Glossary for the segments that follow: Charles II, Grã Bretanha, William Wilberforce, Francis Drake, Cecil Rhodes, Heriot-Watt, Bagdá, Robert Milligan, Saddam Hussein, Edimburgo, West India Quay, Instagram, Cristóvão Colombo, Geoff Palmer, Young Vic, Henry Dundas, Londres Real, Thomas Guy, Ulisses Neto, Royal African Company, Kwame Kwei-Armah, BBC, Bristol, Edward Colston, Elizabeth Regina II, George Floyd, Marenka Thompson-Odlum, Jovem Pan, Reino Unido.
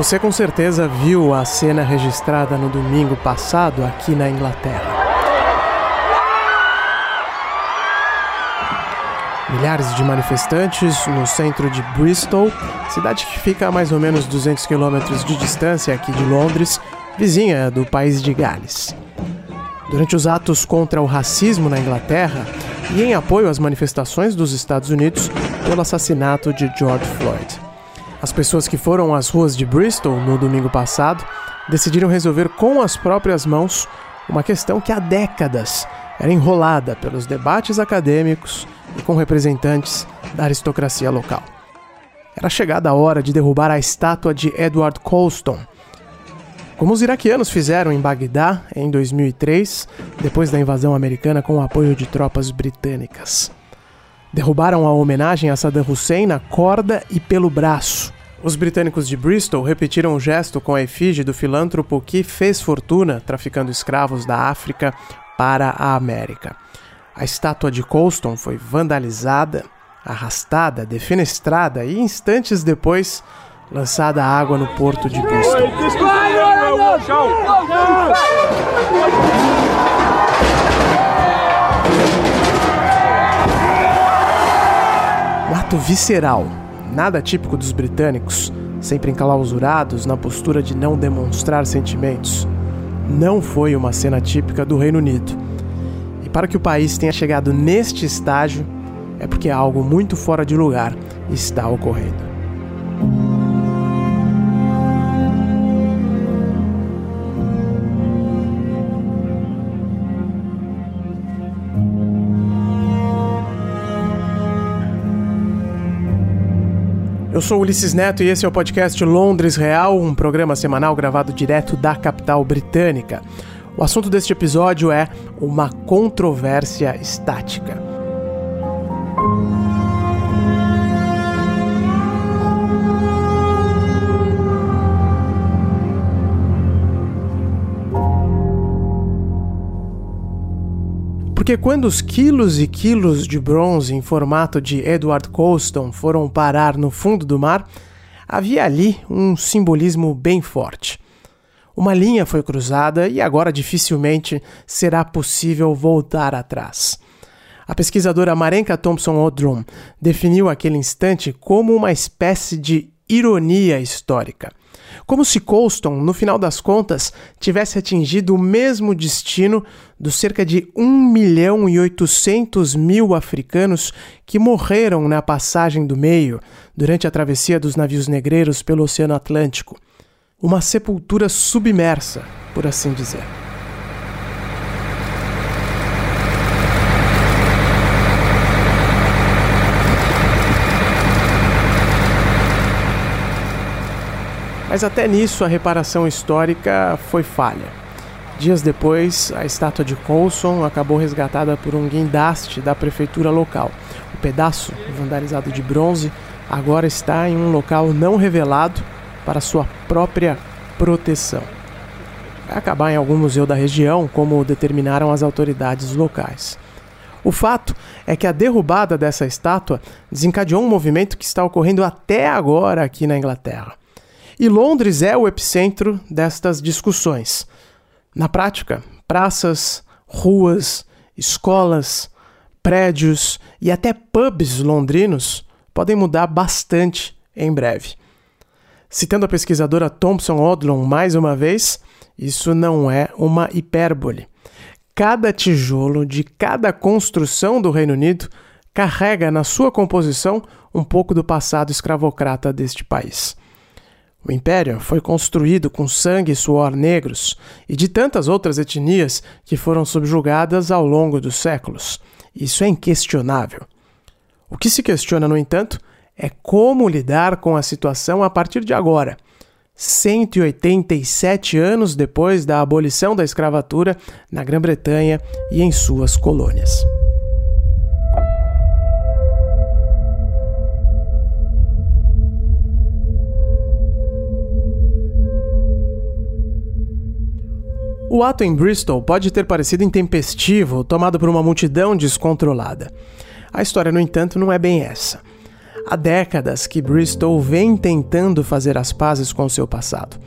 Você com certeza viu a cena registrada no domingo passado aqui na Inglaterra. Milhares de manifestantes no centro de Bristol, cidade que fica a mais ou menos 200 quilômetros de distância aqui de Londres, vizinha do país de Gales. Durante os atos contra o racismo na Inglaterra e em apoio às manifestações dos Estados Unidos pelo assassinato de George Floyd. As pessoas que foram às ruas de Bristol no domingo passado decidiram resolver com as próprias mãos uma questão que há décadas era enrolada pelos debates acadêmicos e com representantes da aristocracia local. Era chegada a hora de derrubar a estátua de Edward Colston, como os iraquianos fizeram em Bagdá em 2003, depois da invasão americana com o apoio de tropas britânicas. Derrubaram a homenagem a Saddam Hussein na corda e pelo braço. Os britânicos de Bristol repetiram o gesto com a efígie do filântropo que fez fortuna traficando escravos da África para a América. A estátua de Colston foi vandalizada, arrastada, defenestrada e, instantes depois, lançada à água no porto de Bristol. Um ato visceral, nada típico dos britânicos, sempre enclausurados na postura de não demonstrar sentimentos. Não foi uma cena típica do Reino Unido. E para que o país tenha chegado neste estágio, é porque algo muito fora de lugar está ocorrendo. Eu sou Ulisses Neto e esse é o podcast Londres Real, um programa semanal gravado direto da capital britânica. O assunto deste episódio é uma controvérsia estática. Porque quando os quilos e quilos de bronze em formato de Edward Colston foram parar no fundo do mar, havia ali um simbolismo bem forte. Uma linha foi cruzada e agora dificilmente será possível voltar atrás. A pesquisadora Marenka Thompson-Odlum definiu aquele instante como uma espécie de ironia histórica. Como se Colston, no final das contas, tivesse atingido o mesmo destino dos cerca de 1.800.000 africanos que morreram na passagem do meio durante a travessia dos navios negreiros pelo Oceano Atlântico. Uma sepultura submersa, por assim dizer. Mas até nisso a reparação histórica foi falha. Dias depois, a estátua de Colston acabou resgatada por um guindaste da prefeitura local. O pedaço, vandalizado de bronze, agora está em um local não revelado para sua própria proteção. Vai acabar em algum museu da região, como determinaram as autoridades locais. O fato é que a derrubada dessa estátua desencadeou um movimento que está ocorrendo até agora aqui na Inglaterra. E Londres é o epicentro destas discussões. Na prática, praças, ruas, escolas, prédios e até pubs londrinos podem mudar bastante em breve. Citando a pesquisadora Thompson-Odlum mais uma vez, isso não é uma hipérbole. Cada tijolo de cada construção do Reino Unido carrega na sua composição um pouco do passado escravocrata deste país. O Império foi construído com sangue e suor negros e de tantas outras etnias que foram subjugadas ao longo dos séculos. Isso é inquestionável. O que se questiona, no entanto, é como lidar com a situação a partir de agora, 187 anos depois da abolição da escravatura na Grã-Bretanha e em suas colônias. O ato em Bristol pode ter parecido intempestivo, tomado por uma multidão descontrolada. A história, no entanto, não é bem essa. Há décadas que Bristol vem tentando fazer as pazes com seu passado.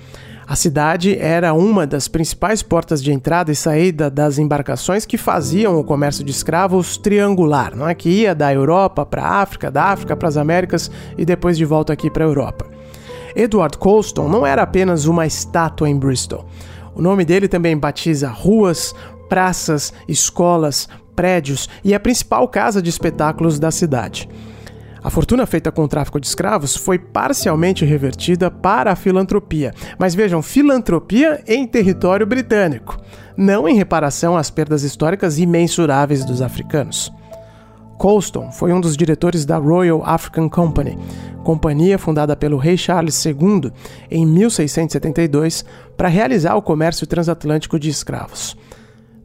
A cidade era uma das principais portas de entrada e saída das embarcações que faziam o comércio de escravos triangular, não é? Que ia da Europa para a África, da África para as Américas e depois de volta aqui para a Europa. Edward Colston não era apenas uma estátua em Bristol. O nome dele também batiza ruas, praças, escolas, prédios e a principal casa de espetáculos da cidade. A fortuna feita com o tráfico de escravos foi parcialmente revertida para a filantropia, mas vejam, filantropia em território britânico, não em reparação às perdas históricas imensuráveis dos africanos. Colston foi um dos diretores da Royal African Company, companhia fundada pelo rei Charles II em 1672 para realizar o comércio transatlântico de escravos.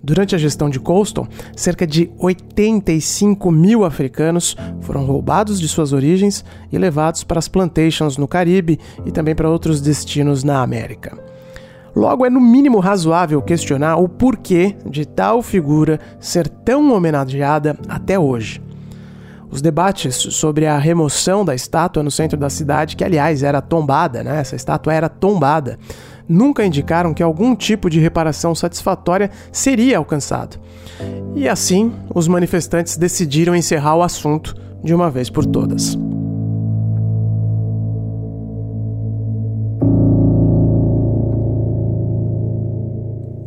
Durante a gestão de Colston, cerca de 85 mil africanos foram roubados de suas origens e levados para as plantations no Caribe e também para outros destinos na América. Logo, é no mínimo razoável questionar o porquê de tal figura ser tão homenageada até hoje. Os debates sobre a remoção da estátua no centro da cidade, que aliás era tombada, né? Essa estátua era tombada, nunca indicaram que algum tipo de reparação satisfatória seria alcançado. E assim, os manifestantes decidiram encerrar o assunto de uma vez por todas.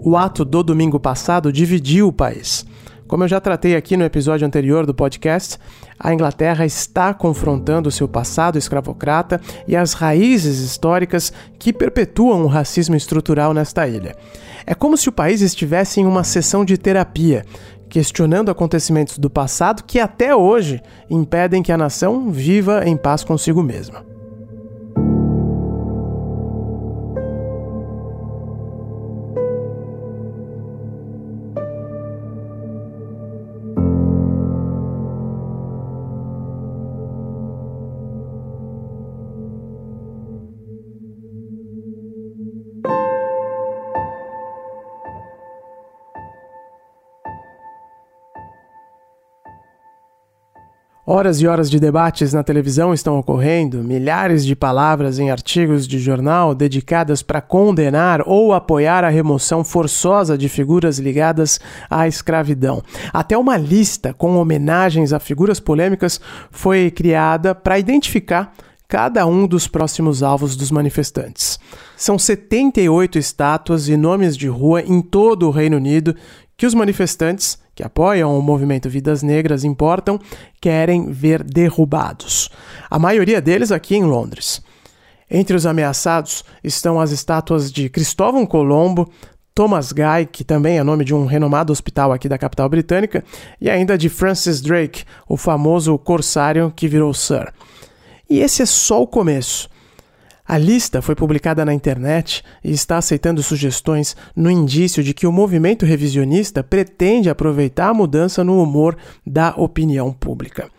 O ato do domingo passado dividiu o país. Como eu já tratei aqui no episódio anterior do podcast, a Inglaterra está confrontando seu passado escravocrata e as raízes históricas que perpetuam o racismo estrutural nesta ilha. É como se o país estivesse em uma sessão de terapia, questionando acontecimentos do passado que até hoje impedem que a nação viva em paz consigo mesma. Horas e horas de debates na televisão estão ocorrendo, milhares de palavras em artigos de jornal dedicadas para condenar ou apoiar a remoção forçosa de figuras ligadas à escravidão. Até uma lista com homenagens a figuras polêmicas foi criada para identificar cada um dos próximos alvos dos manifestantes. São 78 estátuas e nomes de rua em todo o Reino Unido que os manifestantes que apoiam o movimento Vidas Negras Importam querem ver derrubados. A maioria deles aqui em Londres. Entre os ameaçados estão as estátuas de Cristóvão Colombo, Thomas Guy, que também é nome de um renomado hospital aqui da capital britânica, e ainda de Francis Drake, o famoso corsário que virou Sir. E esse é só o começo. A lista foi publicada na internet e está aceitando sugestões no indício de que o movimento revisionista pretende aproveitar a mudança no humor da opinião pública.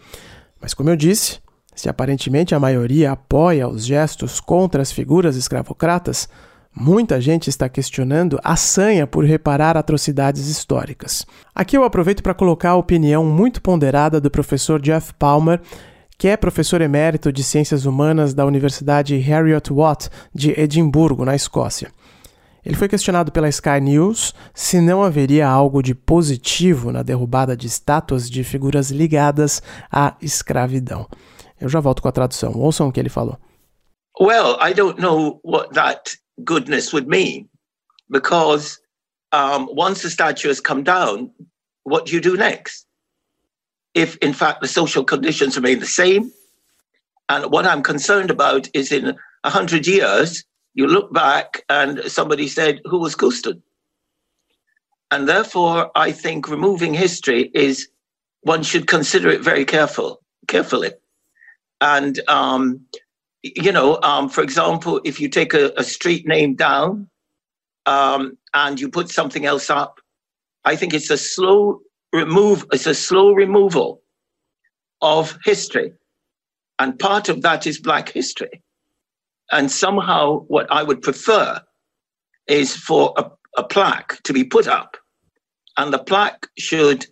Mas como eu disse, se aparentemente a maioria apoia os gestos contra as figuras escravocratas, muita gente está questionando a sanha por reparar atrocidades históricas. Aqui eu aproveito para colocar a opinião muito ponderada do professor Geoff Palmer, que é professor emérito de Ciências Humanas da Universidade Heriot-Watt de Edimburgo, na Escócia. Ele foi questionado pela Sky News se não haveria algo de positivo na derrubada de estátuas de figuras ligadas à escravidão. Eu já volto com a tradução. Ouçam o que ele falou. Well, I don't know what that goodness would mean, because once the statue has come down, what do you do next? If, in fact, the social conditions remain the same. And what I'm concerned about is in 100 years, you look back and somebody said, who was Colston? And therefore, I think removing history is, one should consider it very carefully. And, for example, if you take a street name down and you put something else up, I think it's a slow removal of history. And part of that is black history. And somehow what I would prefer is for a plaque to be put up. And the plaque should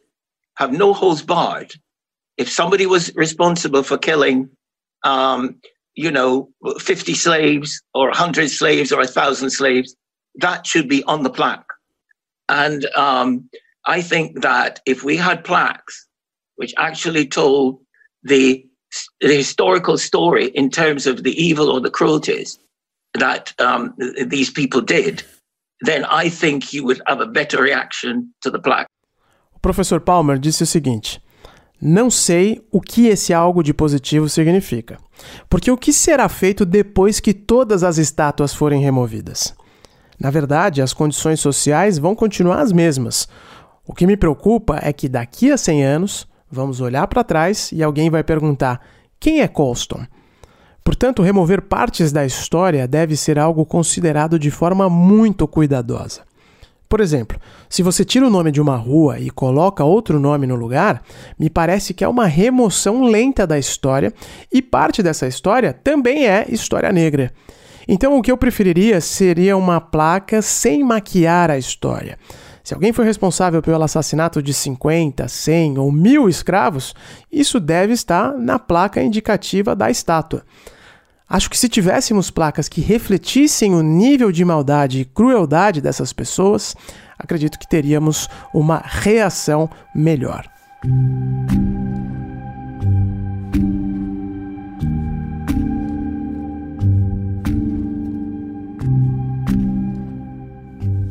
have no holds barred. If somebody was responsible for killing you know, 50 slaves or 100 slaves or 1,000 slaves, that should be on the plaque. And I think that if we had plaques which actually told the historical story in terms of the evil or the cruelties that these people did, then I think you would have a better reaction to the plaque. O professor Palmer disse o seguinte: não sei o que esse algo de positivo significa, porque o que será feito depois que todas as estátuas forem removidas? Na verdade, as condições sociais vão continuar as mesmas. O que me preocupa é que daqui a 100 anos, vamos olhar para trás e alguém vai perguntar: quem é Colston? Portanto, remover partes da história deve ser algo considerado de forma muito cuidadosa. Por exemplo, se você tira o nome de uma rua e coloca outro nome no lugar, me parece que é uma remoção lenta da história, e parte dessa história também é história negra. Então, o que eu preferiria seria uma placa sem maquiar a história. Se alguém foi responsável pelo assassinato de 50, 100 ou 1.000 escravos, isso deve estar na placa indicativa da estátua. Acho que se tivéssemos placas que refletissem o nível de maldade e crueldade dessas pessoas, acredito que teríamos uma reação melhor.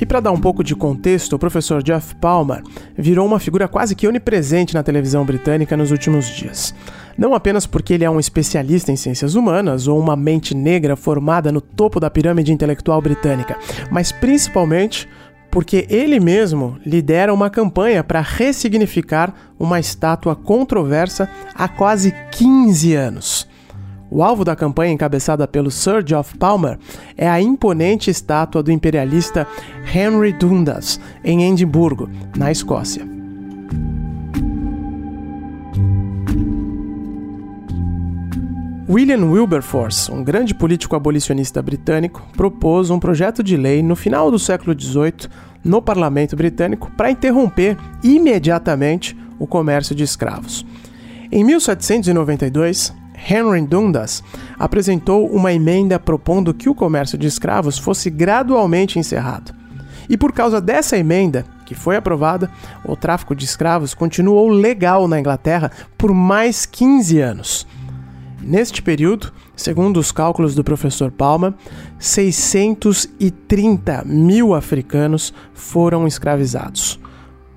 E para dar um pouco de contexto, o professor Geoff Palmer virou uma figura quase que onipresente na televisão britânica nos últimos dias. Não apenas porque ele é um especialista em ciências humanas ou uma mente negra formada no topo da pirâmide intelectual britânica, mas principalmente porque ele mesmo lidera uma campanha para ressignificar uma estátua controversa há quase 15 anos. O alvo da campanha encabeçada pelo Sir Geoff Palmer é a imponente estátua do imperialista Henry Dundas, em Edimburgo, na Escócia. William Wilberforce, um grande político abolicionista britânico, propôs um projeto de lei no final do século XVIII no parlamento britânico para interromper imediatamente o comércio de escravos. Em 1792, Henry Dundas apresentou uma emenda propondo que o comércio de escravos fosse gradualmente encerrado. E por causa dessa emenda, que foi aprovada, o tráfico de escravos continuou legal na Inglaterra por mais 15 anos. Neste período, segundo os cálculos do professor Palmer, 630.000 africanos foram escravizados,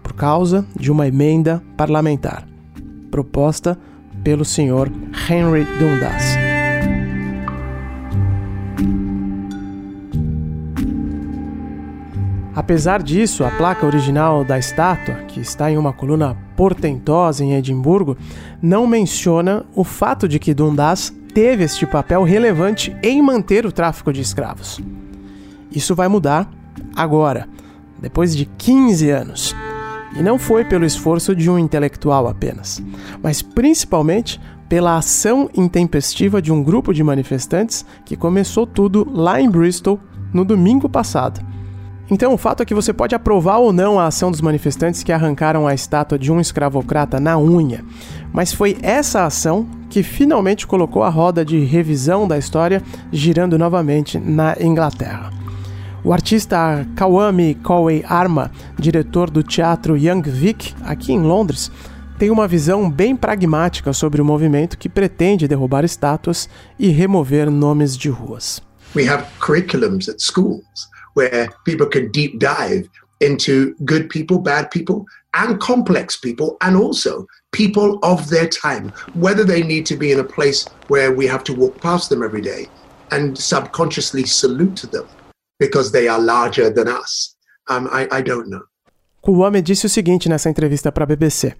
por causa de uma emenda parlamentar, proposta pelo senhor Henry Dundas. Apesar disso, a placa original da estátua, que está em uma coluna portentosa em Edimburgo, não menciona o fato de que Dundas teve este papel relevante em manter o tráfico de escravos. Isso vai mudar agora, depois de 15 anos. E não foi pelo esforço de um intelectual apenas, mas principalmente pela ação intempestiva de um grupo de manifestantes que começou tudo lá em Bristol no domingo passado. Então, o fato é que você pode aprovar ou não a ação dos manifestantes que arrancaram a estátua de um escravocrata na unha, mas foi essa ação que finalmente colocou a roda de revisão da história girando novamente na Inglaterra. O artista Kwame Kwei-Armah, diretor do teatro Young Vic, aqui em Londres, tem uma visão bem pragmática sobre o movimento que pretende derrubar estátuas e remover nomes de ruas. We have curriculums at schools where people can deep dive into good people, bad people, and complex people, and also people of their time, whether they need to be in a place where we have to walk past them every day and subconsciously salute them. Because they are larger than us. I don't know. Kwame disse o seguinte nessa entrevista para a BBC: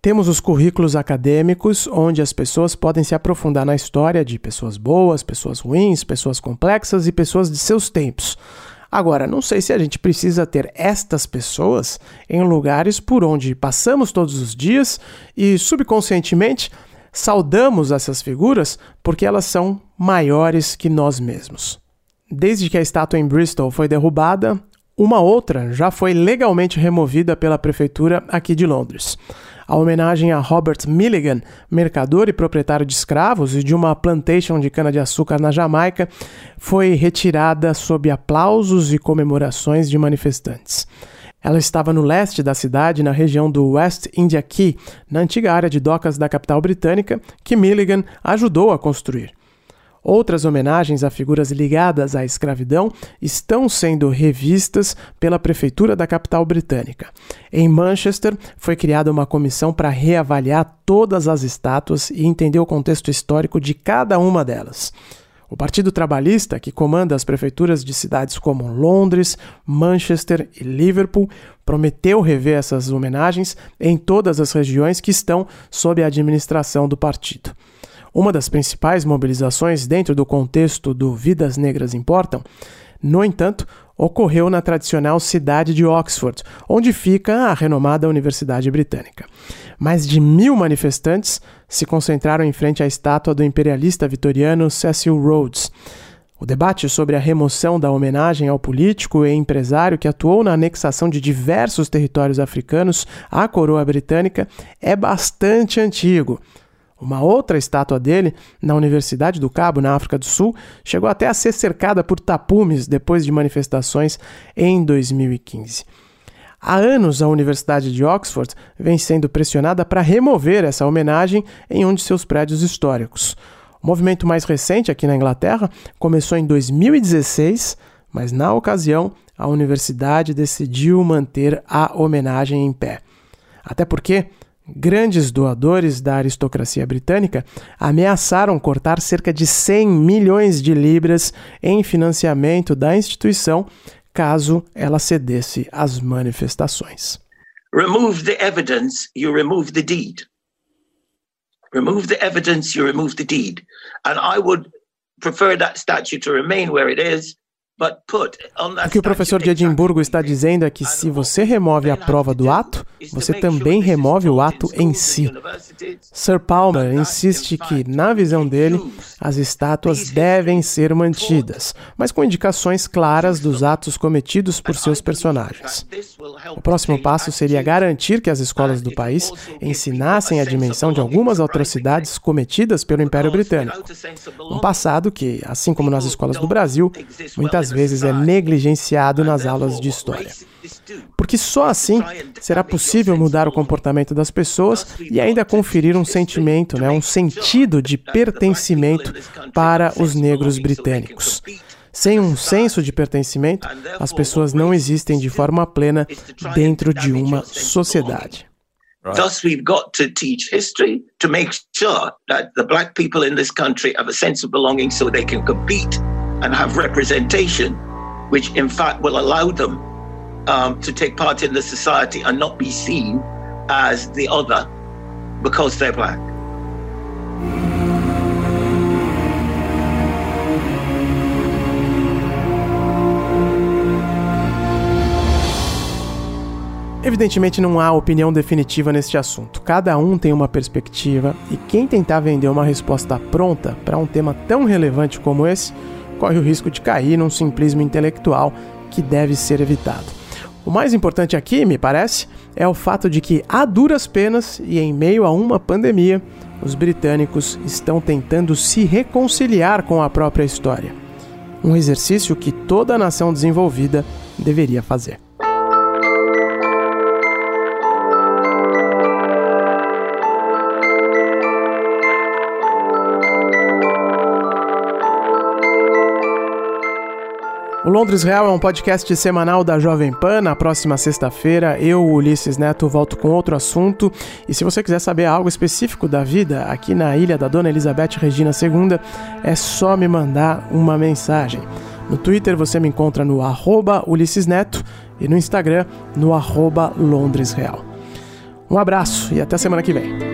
temos os currículos acadêmicos onde as pessoas podem se aprofundar na história de pessoas boas, pessoas ruins, pessoas complexas e pessoas de seus tempos. Agora, não sei se a gente precisa ter estas pessoas em lugares por onde passamos todos os dias e subconscientemente saudamos essas figuras porque elas são maiores que nós mesmos. Desde que a estátua em Bristol foi derrubada, Uma outra já foi legalmente removida pela prefeitura aqui de Londres. A homenagem a Robert Milligan, mercador e proprietário de escravos e de uma plantation de cana-de-açúcar na Jamaica, foi retirada sob aplausos e comemorações de manifestantes. Ela estava no leste da cidade, na região do West India Quay, na antiga área de docas da capital britânica, que Milligan ajudou a construir. Outras homenagens a figuras ligadas à escravidão estão sendo revistas pela prefeitura da capital britânica. Em Manchester, foi criada uma comissão para reavaliar todas as estátuas e entender o contexto histórico de cada uma delas. O Partido Trabalhista, que comanda as prefeituras de cidades como Londres, Manchester e Liverpool, prometeu rever essas homenagens em todas as regiões que estão sob a administração do partido. Uma das principais mobilizações dentro do contexto do Vidas Negras Importam, no entanto, ocorreu na tradicional cidade de Oxford, onde fica a renomada Universidade Britânica. Mais de 1.000 manifestantes se concentraram em frente à estátua do imperialista vitoriano Cecil Rhodes. O debate sobre a remoção da homenagem ao político e empresário que atuou na anexação de diversos territórios africanos à coroa britânica é bastante antigo. Uma outra estátua dele, na Universidade do Cabo, na África do Sul, chegou até a ser cercada por tapumes depois de manifestações em 2015. Há anos, a Universidade de Oxford vem sendo pressionada para remover essa homenagem em um de seus prédios históricos. O movimento mais recente aqui na Inglaterra começou em 2016, mas na ocasião a universidade decidiu manter a homenagem em pé. Até porque grandes doadores da aristocracia britânica ameaçaram cortar cerca de 100 milhões de libras em financiamento da instituição caso ela cedesse às manifestações. Remove the evidence, you remove the deed. Remove the evidence, you remove the deed. And I would prefer that statue to remain where it is. O que o professor de Edimburgo está dizendo é que se você remove a prova do ato, você também remove o ato em si. Sir Palmer insiste que, na visão dele, as estátuas devem ser mantidas, mas com indicações claras dos atos cometidos por seus personagens. O próximo passo seria garantir que as escolas do país ensinassem a dimensão de algumas atrocidades cometidas pelo Império Britânico. Um passado que, assim como nas escolas do Brasil, muitas vezes é negligenciado nas aulas de história. Porque só assim será possível mudar o comportamento das pessoas e ainda conferir um sentimento, um sentido de pertencimento para os negros britânicos. Sem um senso de pertencimento, as pessoas não existem de forma plena dentro de uma sociedade. Thus we've got to teach history to make sure that the black people in this country have a sense of belonging so they can compete and have representation, which in fact will allow them to take part in the society and not be seen as the other because they're black. Evidentemente não há opinião definitiva neste assunto. Cada um tem uma perspectiva e quem tentar vender uma resposta pronta para um tema tão relevante como esse corre o risco de cair num simplismo intelectual que deve ser evitado. O mais importante aqui, me parece, é o fato de que, a duras penas e em meio a uma pandemia, os britânicos estão tentando se reconciliar com a própria história. Um exercício que toda nação desenvolvida deveria fazer. O Londres Real é um podcast semanal da Jovem Pan. Na próxima sexta-feira, eu, Ulisses Neto, volto com outro assunto. E se você quiser saber algo específico da vida aqui na ilha da Dona Elizabeth Regina II, é só me mandar uma mensagem. No Twitter você me encontra no @UlissesNeto e no Instagram no @LondresReal. Um abraço e até semana que vem.